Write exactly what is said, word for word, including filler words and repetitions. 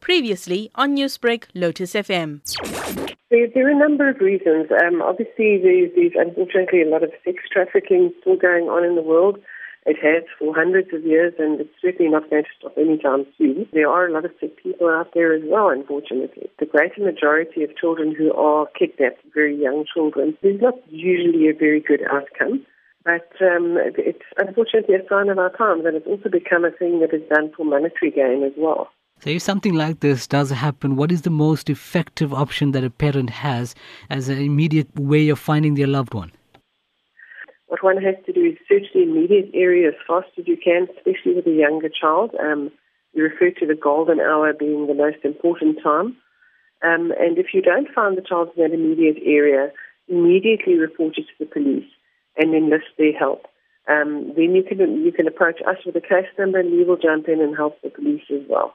Previously on Newsbreak, Lotus F M. There, there are a number of reasons. Um, obviously, there's, there's unfortunately a lot of sex trafficking still going on in the world. It has for hundreds of years, and it's certainly not going to stop anytime soon. There are a lot of sick people out there as well, unfortunately. The greater majority of children who are kidnapped, very young children, there's not usually a very good outcome. But um, it's unfortunately a sign of our times, and it's also become a thing that is done for monetary gain as well. So if something like this does happen, what is the most effective option that a parent has as an immediate way of finding their loved one? What one has to do is search the immediate area as fast as you can, especially with a younger child. Um, we refer to the golden hour being the most important time. Um, and if you don't find the child in that immediate area, immediately report it to the police and enlist their help. Um, then you can, you can approach us with a case number and we will jump in and help the police as well.